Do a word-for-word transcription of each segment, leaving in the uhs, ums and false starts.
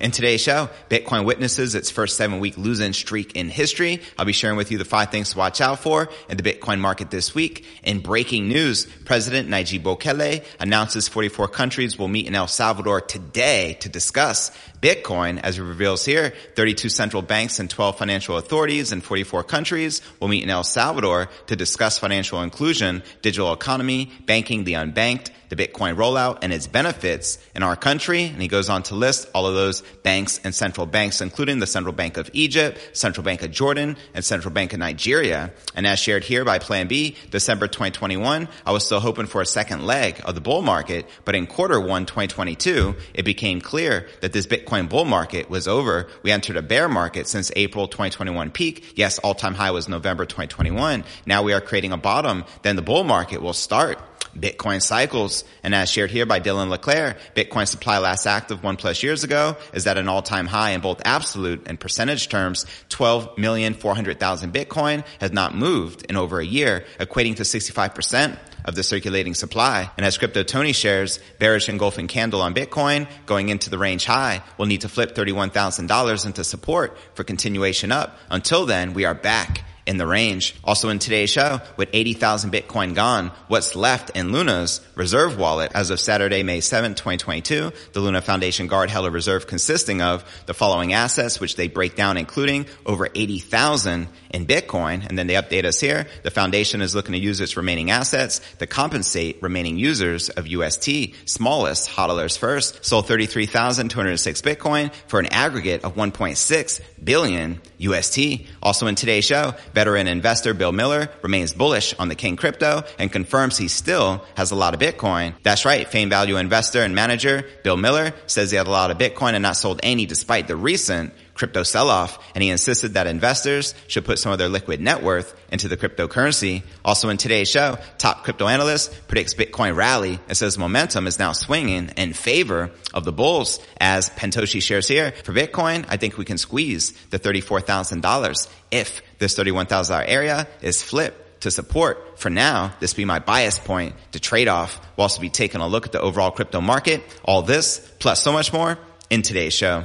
In today's show, Bitcoin witnesses its first seven-week losing streak in history. I'll be sharing with you the five things to watch out for in the Bitcoin market this week. In breaking news, President Nayib Bukele announces forty-four countries will meet in El Salvador today to discuss Bitcoin. As he reveals here, thirty-two central banks and twelve financial authorities in forty-four countries will meet in El Salvador to discuss financial inclusion, digital economy, banking, the unbanked, the Bitcoin rollout and its benefits in our country. And he goes on to list all of those banks and central banks, including the Central Bank of Egypt, Central Bank of Jordan, and Central Bank of Nigeria. And as shared here by Plan B, December twenty twenty-one, I was still hoping for a second leg of the bull market, but in quarter one, twenty twenty-two, it became clear that this Bitcoin bull market was over. We entered a bear market since April twenty twenty-one peak. Yes, all-time high was November twenty twenty-one. Now we are creating a bottom. Then the bull market will start. Bitcoin cycles, and as shared here by Dylan Leclerc, Bitcoin supply last active one plus years ago is at an all-time high in both absolute and percentage terms. twelve million four hundred thousand Bitcoin has not moved in over a year, equating to sixty-five percent of the circulating supply. And as Crypto Tony shares, bearish engulfing candle on Bitcoin going into the range high will need to flip thirty-one thousand dollars into support for continuation up. Until then, we are back in the range. Also in today's show, with eighty thousand Bitcoin gone, what's left in Luna's reserve wallet? As of Saturday, May seventh, twenty twenty-two, the Luna Foundation Guard held a reserve consisting of the following assets, which they break down, including over eighty thousand in Bitcoin. And then they update us here. The foundation is looking to use its remaining assets to compensate remaining users of U S T, smallest hodlers first. Sold thirty-three thousand two hundred six Bitcoin for an aggregate of one point six billion U S T. Also in today's show, veteran investor Bill Miller remains bullish on the King Crypto and confirms he still has a lot of Bitcoin. That's right. Fame value investor and manager Bill Miller says he had a lot of Bitcoin and not sold any despite the recent crypto sell-off, and he insisted that investors should put some of their liquid net worth into the cryptocurrency. Also in today's show, top crypto analyst predicts Bitcoin rally and says momentum is now swinging in favor of the bulls. As Pentoshi shares here, for Bitcoin, I think we can squeeze the thirty-four thousand dollars if this thirty-one thousand dollars area is flipped to support. For now, this be my bias point to trade off. We'll also be taking a look at the overall crypto market. All this, plus so much more, in today's show.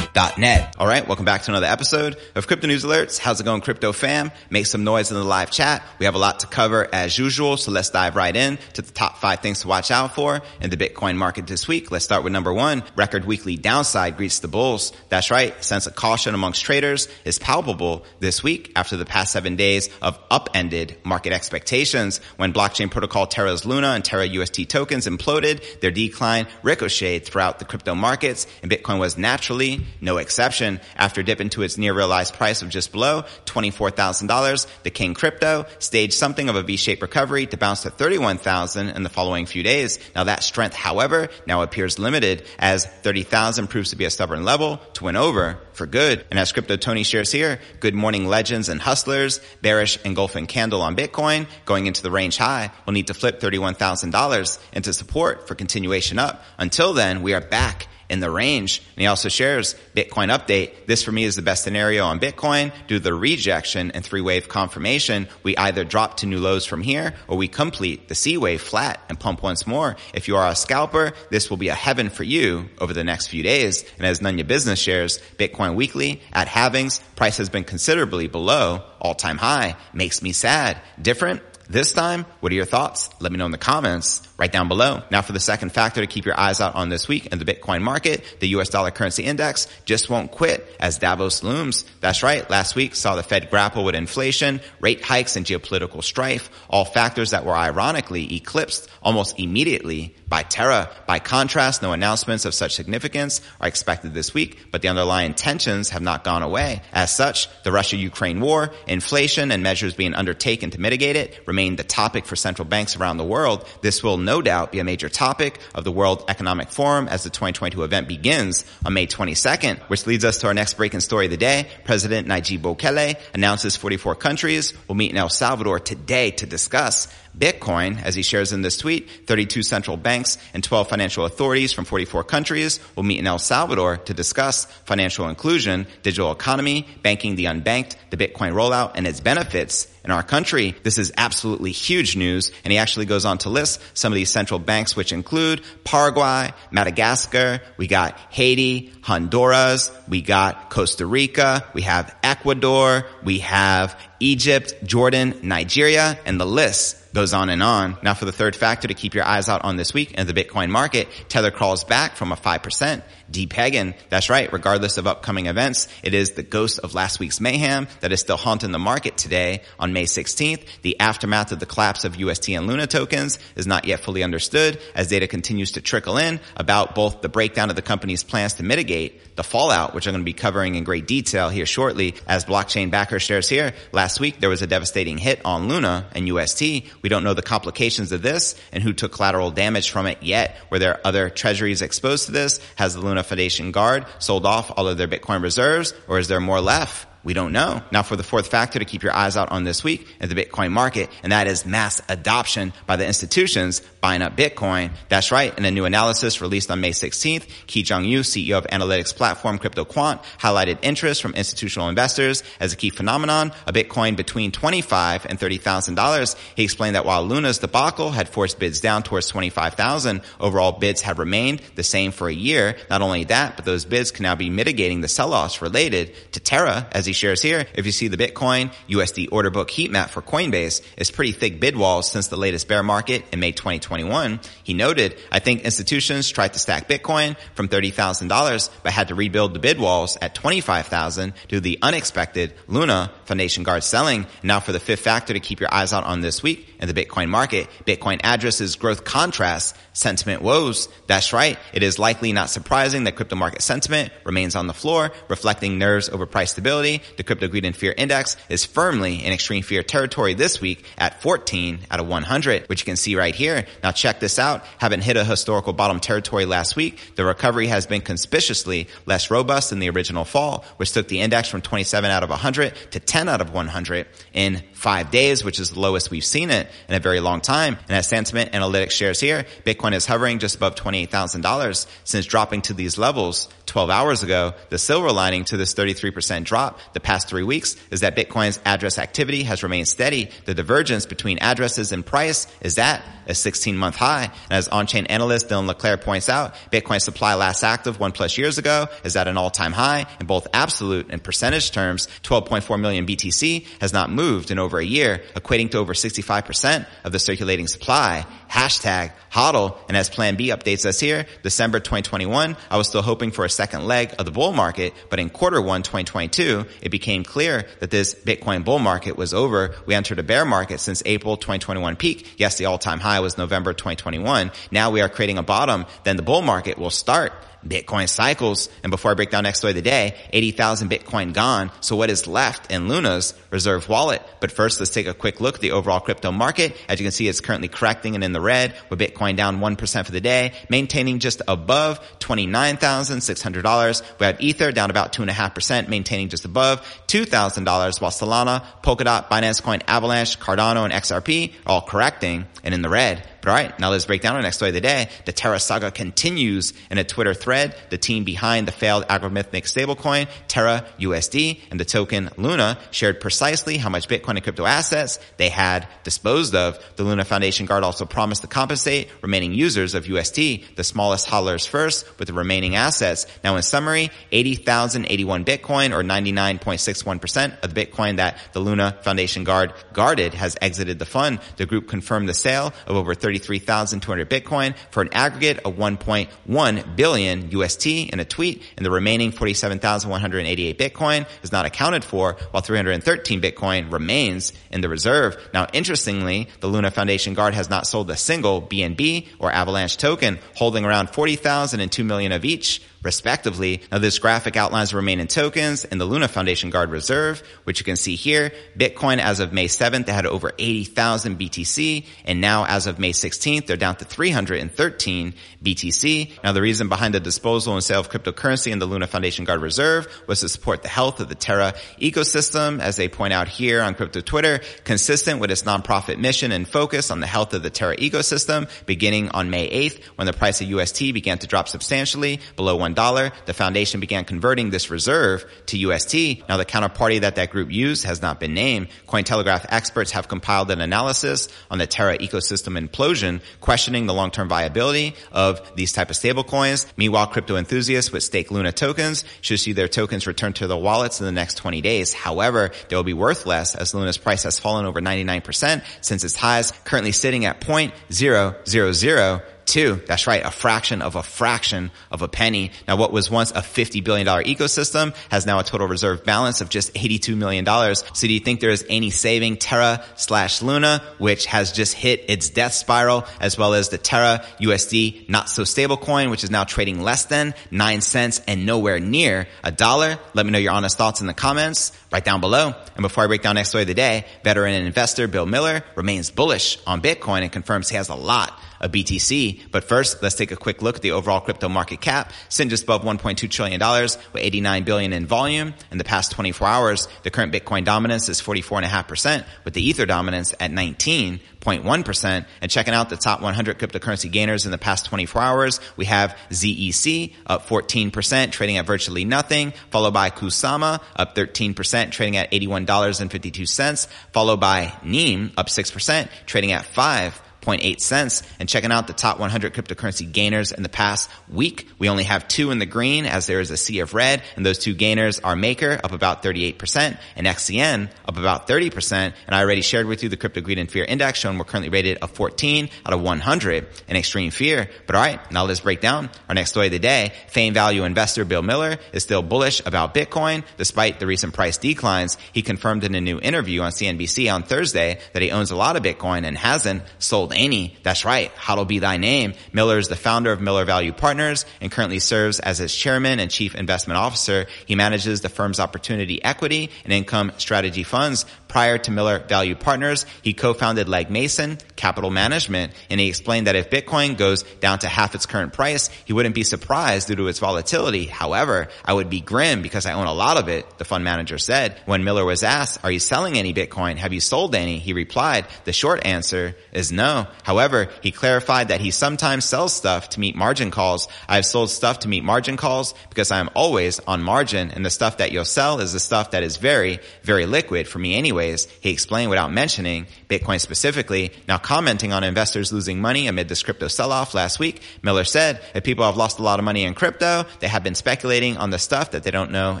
dot net. All right, welcome back to another episode of Crypto News Alerts. How's it going, crypto fam? Make some noise in the live chat. We have a lot to cover as usual, so let's dive right in to the top five things to watch out for in the Bitcoin market this week. Let's start with number one. Record weekly downside greets the bulls. That's right, sense of caution amongst traders is palpable this week after the past seven days of upended market expectations. When blockchain protocol Terra's Luna and Terra U S T tokens imploded, their decline ricocheted throughout the crypto markets, and Bitcoin was naturally no exception. After dipping to its near-realized price of just below twenty-four thousand dollars, the King Crypto staged something of a V-shaped recovery to bounce to thirty-one thousand dollars in the following few days. Now that strength, however, now appears limited as thirty thousand dollars proves to be a stubborn level to win over for good. And as Crypto Tony shares here, good morning legends and hustlers, bearish engulfing candle on Bitcoin going into the range high will need to flip thirty-one thousand dollars into support for continuation up. Until then, we are back in the range. And he also shares Bitcoin update. This for me is the best scenario on Bitcoin due to the rejection and three-wave confirmation. We either drop to new lows from here or we complete the C-wave flat and pump once more. If you are a scalper, this will be a heaven for you over the next few days. And as None Your Business shares, Bitcoin weekly at halvings, price has been considerably below all-time high. Makes me sad. Different? This time, what are your thoughts? Let me know in the comments right down below. Now for the second factor to keep your eyes out on this week in the Bitcoin market, the U S dollar currency index just won't quit as Davos looms. That's right. Last week saw the Fed grapple with inflation, rate hikes, and geopolitical strife, all factors that were ironically eclipsed almost immediately by Terra. By contrast, no announcements of such significance are expected this week, but the underlying tensions have not gone away. As such, the Russia-Ukraine war, inflation, and measures being undertaken to mitigate it remain the topic for central banks around the world. This will no doubt be a major topic of the World Economic Forum as the twenty twenty-two event begins on May twenty-second, which leads us to our next breaking story of the day. President Nayib Bukele announces forty-four countries will meet in El Salvador today to discuss Bitcoin, as he shares in this tweet, thirty-two central banks and twelve financial authorities from forty-four countries will meet in El Salvador to discuss financial inclusion, digital economy, banking the unbanked, the Bitcoin rollout, and its benefits in our country. This is absolutely huge news, and he actually goes on to list some of these central banks, which include Paraguay, Madagascar, we got Haiti, Honduras, we got Costa Rica, we have Ecuador, we have Egypt, Jordan, Nigeria, and the list goes on and on. Now, for the third factor to keep your eyes out on this week in the Bitcoin market, Tether crawls back from a five percent depegging. That's right. Regardless of upcoming events, it is the ghost of last week's mayhem that is still haunting the market today on May sixteenth. The aftermath of the collapse of U S T and Luna tokens is not yet fully understood as data continues to trickle in about both the breakdown of the company's plans to mitigate the fallout, which I'm going to be covering in great detail here shortly, as blockchain backer shares here. Last week, there was a devastating hit on Luna and U S T. We don't know the complications of this and who took collateral damage from it yet. Were there other treasuries exposed to this? Has the Luna Foundation Guard sold off all of their Bitcoin reserves, or is there more left? We don't know. Now, for the fourth factor to keep your eyes out on this week is the Bitcoin market, and that is mass adoption by the institutions buying up Bitcoin. That's right. In a new analysis released on May sixteenth, Ki Jong-Yu, C E O of analytics platform CryptoQuant, highlighted interest from institutional investors as a key phenomenon, a Bitcoin between twenty-five thousand dollars and thirty thousand dollars. He explained that while Luna's debacle had forced bids down towards twenty-five thousand dollars, overall bids have remained the same for a year. Not only that, but those bids can now be mitigating the sell-offs related to Terra, as he shares here. If you see the Bitcoin U S D order book heat map for Coinbase, it's pretty thick bid walls since the latest bear market in May twenty twenty-one. He noted, I think institutions tried to stack Bitcoin from thirty thousand dollars, but had to rebuild the bid walls at twenty-five thousand dollars due to the unexpected Luna Foundation Guard selling. Now for the fifth factor to keep your eyes out on this week in the Bitcoin market, Bitcoin addresses growth contrast, sentiment woes. That's right. It is likely not surprising that crypto market sentiment remains on the floor, reflecting nerves over price stability. The crypto greed and fear index is firmly in extreme fear territory this week at fourteen out of one hundred, which you can see right here. Now check this out. Haven't hit a historical bottom territory last week. The recovery has been conspicuously less robust than the original fall, which took the index from twenty-seven out of one hundred to ten out of one hundred in five days, which is the lowest we've seen it in a very long time. And as sentiment analytics shares here, Bitcoin is hovering just above twenty-eight thousand dollars since dropping to these levels twelve hours ago. The silver lining to this thirty-three percent drop the past three weeks is that Bitcoin's address activity has remained steady. The divergence between addresses and price is at a sixteen-month high. And as on-chain analyst Dylan Leclerc points out, Bitcoin supply last active one plus years ago is at an all-time high in both absolute and percentage terms. twelve point four million B T C has not moved in over a year, equating to over sixty-five percent of the circulating supply. Hashtag HODL. And as Plan B updates us here, December twenty twenty-one, I was still hoping for a second leg of the bull market, but in quarter one twenty twenty-two, it became clear that this Bitcoin bull market was over. We entered a bear market since April twenty twenty-one peak. Yes, the all-time high was November twenty twenty-one. Now we are creating a bottom. Then the bull market will start. Bitcoin cycles. And before I break down next story of the day, eighty thousand Bitcoin gone. So what is left in Luna's reserve wallet? But first, let's take a quick look at the overall crypto market. As you can see, it's currently correcting and in the red, with Bitcoin down one percent for the day, maintaining just above twenty-nine thousand six hundred dollars. We have Ether down about two point five percent, maintaining just above two thousand dollars, while Solana, Polkadot, Binance Coin, Avalanche, Cardano, and X R P are all correcting and in the red. But all right, now let's break down our next story of the day. The Terra saga continues in a Twitter thread. The team behind the failed algorithmic stablecoin, Terra U S D, and the token Luna shared precisely how much Bitcoin and crypto assets they had disposed of. The Luna Foundation Guard also promised to compensate remaining users of U S D, the smallest hodlers first, with the remaining assets. Now, in summary, eighty thousand eighty-one Bitcoin, or ninety-nine point six one percent of the Bitcoin that the Luna Foundation Guard guarded, has exited the fund. The group confirmed the sale of over thirty-three thousand two hundred Bitcoin for an aggregate of one point one billion U S T in a tweet, and the remaining forty-seven thousand one hundred eighty-eight Bitcoin is not accounted for, while three hundred thirteen Bitcoin remains in the reserve. Now, interestingly, the Luna Foundation Guard has not sold a single B N B or Avalanche token, holding around forty thousand and two million of each, respectively. Now, this graphic outlines the remaining tokens in the Luna Foundation Guard reserve, which you can see here. Bitcoin as of May seventh, they had over eighty thousand B T C, and now as of May sixteenth, June sixteenth. They're down to three hundred thirteen B T C. Now, the reason behind the disposal and sale of cryptocurrency in the Luna Foundation Guard Reserve was to support the health of the Terra ecosystem, as they point out here on Crypto Twitter, consistent with its nonprofit mission and focus on the health of the Terra ecosystem. Beginning on May eighth, when the price of U S T began to drop substantially below one dollar, the foundation began converting this reserve to U S T. Now, the counterparty that that group used has not been named. Cointelegraph experts have compiled an analysis on the Terra ecosystem implosion, questioning the long-term viability of these type of stablecoins. Meanwhile, crypto enthusiasts with stake Luna tokens should see their tokens returned to their wallets in the next twenty days. However, they will be worth less, as Luna's price has fallen over ninety-nine percent since its highs, currently sitting at zero point zero zero zero two. That's right, a fraction of a fraction of a penny. Now, what was once a fifty billion dollar ecosystem has now a total reserve balance of just eighty-two million dollars. So do you think there is any saving Terra slash Luna, which has just hit its death spiral, as well as the Terra U S D not so stable coin, which is now trading less than nine cents and nowhere near a dollar? Let me know your honest thoughts in the comments right down below. And before I break down next story of the day, veteran and investor Bill Miller remains bullish on Bitcoin and confirms he has a lot of B T C. But first, let's take a quick look at the overall crypto market cap. Sitting just above one point two trillion dollars with eighty-nine billion dollars in volume. In the past twenty-four hours, the current Bitcoin dominance is forty-four point five percent, with the Ether dominance at nineteen point one percent. And checking out the top one hundred cryptocurrency gainers in the past twenty-four hours, we have Z E C up fourteen percent, trading at virtually nothing, followed by Kusama up thirteen percent, trading at eighty-one dollars and fifty-two cents, followed by N E M up six percent, trading at five point eight cents. And checking out the top one hundred cryptocurrency gainers in the past week, we only have two in the green, as there is a sea of red, and those two gainers are Maker up about thirty-eight percent and X C N up about thirty percent. And I already shared with you the Crypto Greed and Fear Index, showing we're currently rated a fourteen out of one hundred in extreme fear. But all right, now let's break down our next story of the day. Fame value investor Bill Miller is still bullish about Bitcoin despite the recent price declines. He confirmed in a new interview on C N B C on Thursday that he owns a lot of Bitcoin and hasn't sold any. That's right, hodl be thy name. Miller is the founder of Miller Value Partners and currently serves as its chairman and chief investment officer. He manages the firm's opportunity equity and income strategy funds. Prior to Miller Value Partners, he co-founded Leg Mason Capital Management, and he explained that if Bitcoin goes down to half its current price, he wouldn't be surprised due to its volatility. However, I would be grim because I own a lot of it, the fund manager said. When Miller was asked, are you selling any Bitcoin? Have you sold any? He replied, the short answer is no. However, he clarified that he sometimes sells stuff to meet margin calls. I've sold stuff to meet margin calls because I'm always on margin, and the stuff that you'll sell is the stuff that is very, very liquid for me anyway. Ways, he explained without mentioning Bitcoin specifically. Now, commenting on investors losing money amid this crypto sell-off last week, Miller said, if people have lost a lot of money in crypto, they have been speculating on the stuff that they don't know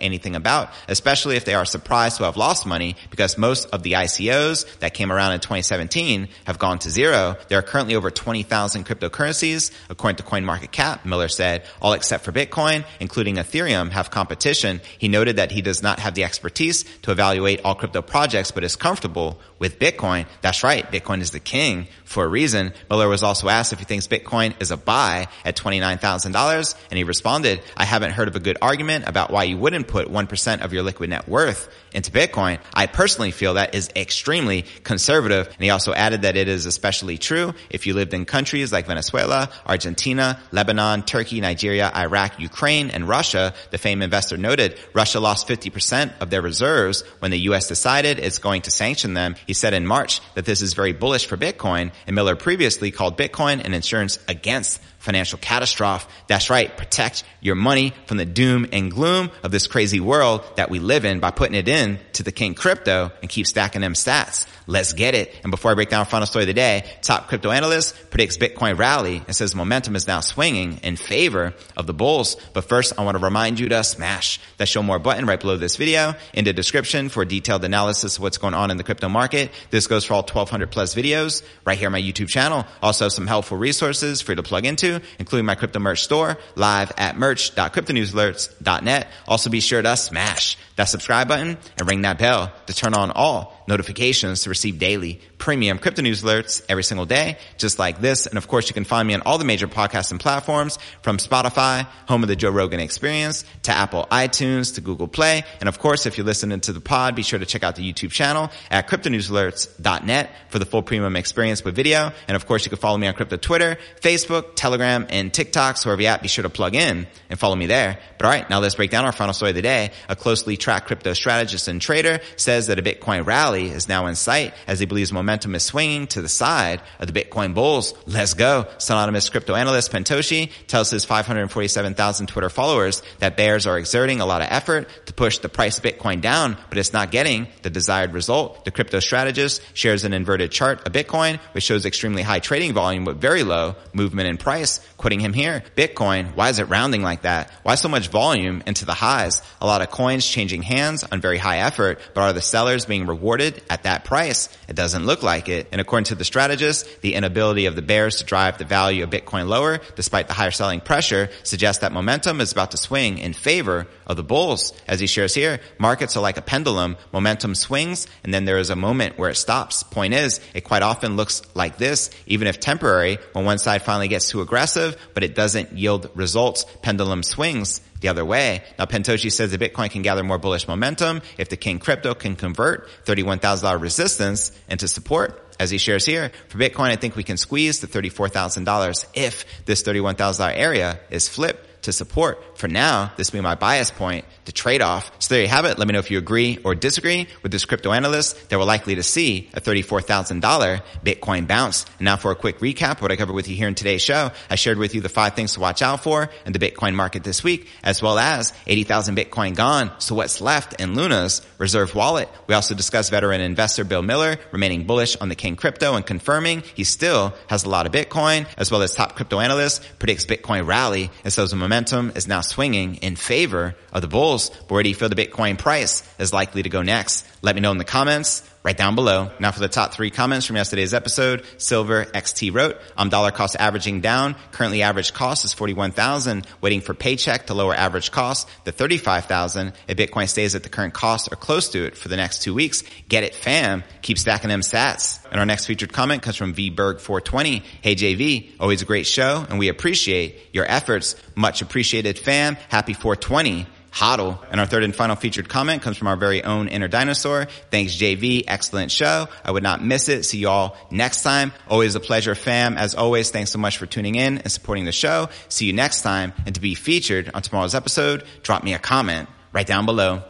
anything about, especially if they are surprised to have lost money, because most of the I C Os that came around in twenty seventeen have gone to zero. There are currently over twenty thousand cryptocurrencies, according to CoinMarketCap, Miller said, all except for Bitcoin, including Ethereum, have competition. He noted that he does not have the expertise to evaluate all crypto projects, but is comfortable with Bitcoin. That's right, Bitcoin is the king for a reason. Miller was also asked if he thinks Bitcoin is a buy at twenty-nine thousand dollars, and he responded, I haven't heard of a good argument about why you wouldn't put one percent of your liquid net worth into Bitcoin. I personally feel that is extremely conservative. And he also added that it is especially true if you lived in countries like Venezuela, Argentina, Lebanon, Turkey, Nigeria, Iraq, Ukraine, and Russia. The Fame investor noted Russia lost fifty percent of their reserves when the U S decided it's going to sanction them. He said in March that this is very bullish for Bitcoin, and Miller previously called Bitcoin an insurance against financial catastrophe. That's right, protect your money from the doom and gloom of this crazy world that we live in by putting it in to the king crypto and keep stacking them stats. Let's get it. And before I break down our final story of the day, top crypto analyst predicts Bitcoin rally and says momentum is now swinging in favor of the bulls. But first, I want to remind you to smash that show more button right below this video in the description for a detailed analysis of what's going on in the crypto market. This goes for all twelve hundred plus videos right here on my YouTube channel. Also, some helpful resources for you to plug into. to, including my crypto merch store, live at merch dot crypto news alerts dot net. Also be sure to smash that subscribe button and ring that bell to turn on all notifications to receive daily premium crypto news alerts every single day, just like this. And of course, you can find me on all the major podcasts and platforms, from Spotify, home of the Joe Rogan Experience, to Apple iTunes, to Google Play. And of course, if you're listening to the pod, be sure to check out the YouTube channel at crypto news alerts dot net for the full premium experience with video. And of course, you can follow me on crypto Twitter, Facebook, Telegram, and TikTok. So wherever you're at, be sure to plug in and follow me there. But all right, now let's break down our final story of the day. A closely tracked crypto strategist and trader says that a Bitcoin rally is now in sight, as he believes momentum is swinging to the side of the Bitcoin bulls. Let's go. Synonymous crypto analyst Pentoshi tells his five hundred forty-seven thousand Twitter followers that bears are exerting a lot of effort to push the price of Bitcoin down, but it's not getting the desired result. The crypto strategist shares an inverted chart of Bitcoin, which shows extremely high trading volume with very low movement in price. Quoting him here, Bitcoin, why is it rounding like that? Why so much volume into the highs? A lot of coins changing hands on very high effort, but are the sellers being rewarded at that price? It doesn't look like it. And according to the strategist, the inability of the bears to drive the value of Bitcoin lower, despite the higher selling pressure, suggests that momentum is about to swing in favor of the bulls. As he shares here, markets are like a pendulum. Momentum swings, and then there is a moment where it stops. Point is, it quite often looks like this, even if temporary, when one side finally gets too aggressive, but it doesn't yield results. Pendulum swings the other way. Now, Pentoshi says that Bitcoin can gather more bullish momentum if the king crypto can convert thirty-one thousand dollars resistance into support. As he shares here, for Bitcoin, I think we can squeeze the thirty-four thousand dollars if this thirty-one thousand dollars area is flipped to support. For now, this will be my bias point to trade off. So there you have it. Let me know if you agree or disagree with this crypto analyst that we're likely to see a thirty-four thousand dollars Bitcoin bounce. And now for a quick recap, what I covered with you here in today's show, I shared with you the five things to watch out for in the Bitcoin market this week, as well as eighty thousand Bitcoin gone. So what's left in Luna's reserve wallet? We also discussed veteran investor Bill Miller remaining bullish on the king crypto and confirming he still has a lot of Bitcoin, as well as top crypto analyst predicts Bitcoin rally and shows a momentum Momentum is now swinging in favor of the bulls. But where do you feel the Bitcoin price is likely to go next? Let me know in the comments right down below. Now for the top three comments from yesterday's episode. Silver X T wrote, I'm dollar cost averaging down. Currently average cost is forty-one thousand, waiting for paycheck to lower average cost to thirty-five thousand. If Bitcoin stays at the current cost or close to it for the next two weeks, get it fam. Keep stacking them sats. And our next featured comment comes from V Berg four twenty. Hey J V, always a great show and we appreciate your efforts. Much appreciated fam. Happy four twenty. Hodl. And our third and final featured comment comes from our very own Inner Dinosaur. Thanks, J V. Excellent show. I would not miss it. See y'all next time. Always a pleasure, fam. As always, thanks so much for tuning in and supporting the show. See you next time. And to be featured on tomorrow's episode, drop me a comment right down below.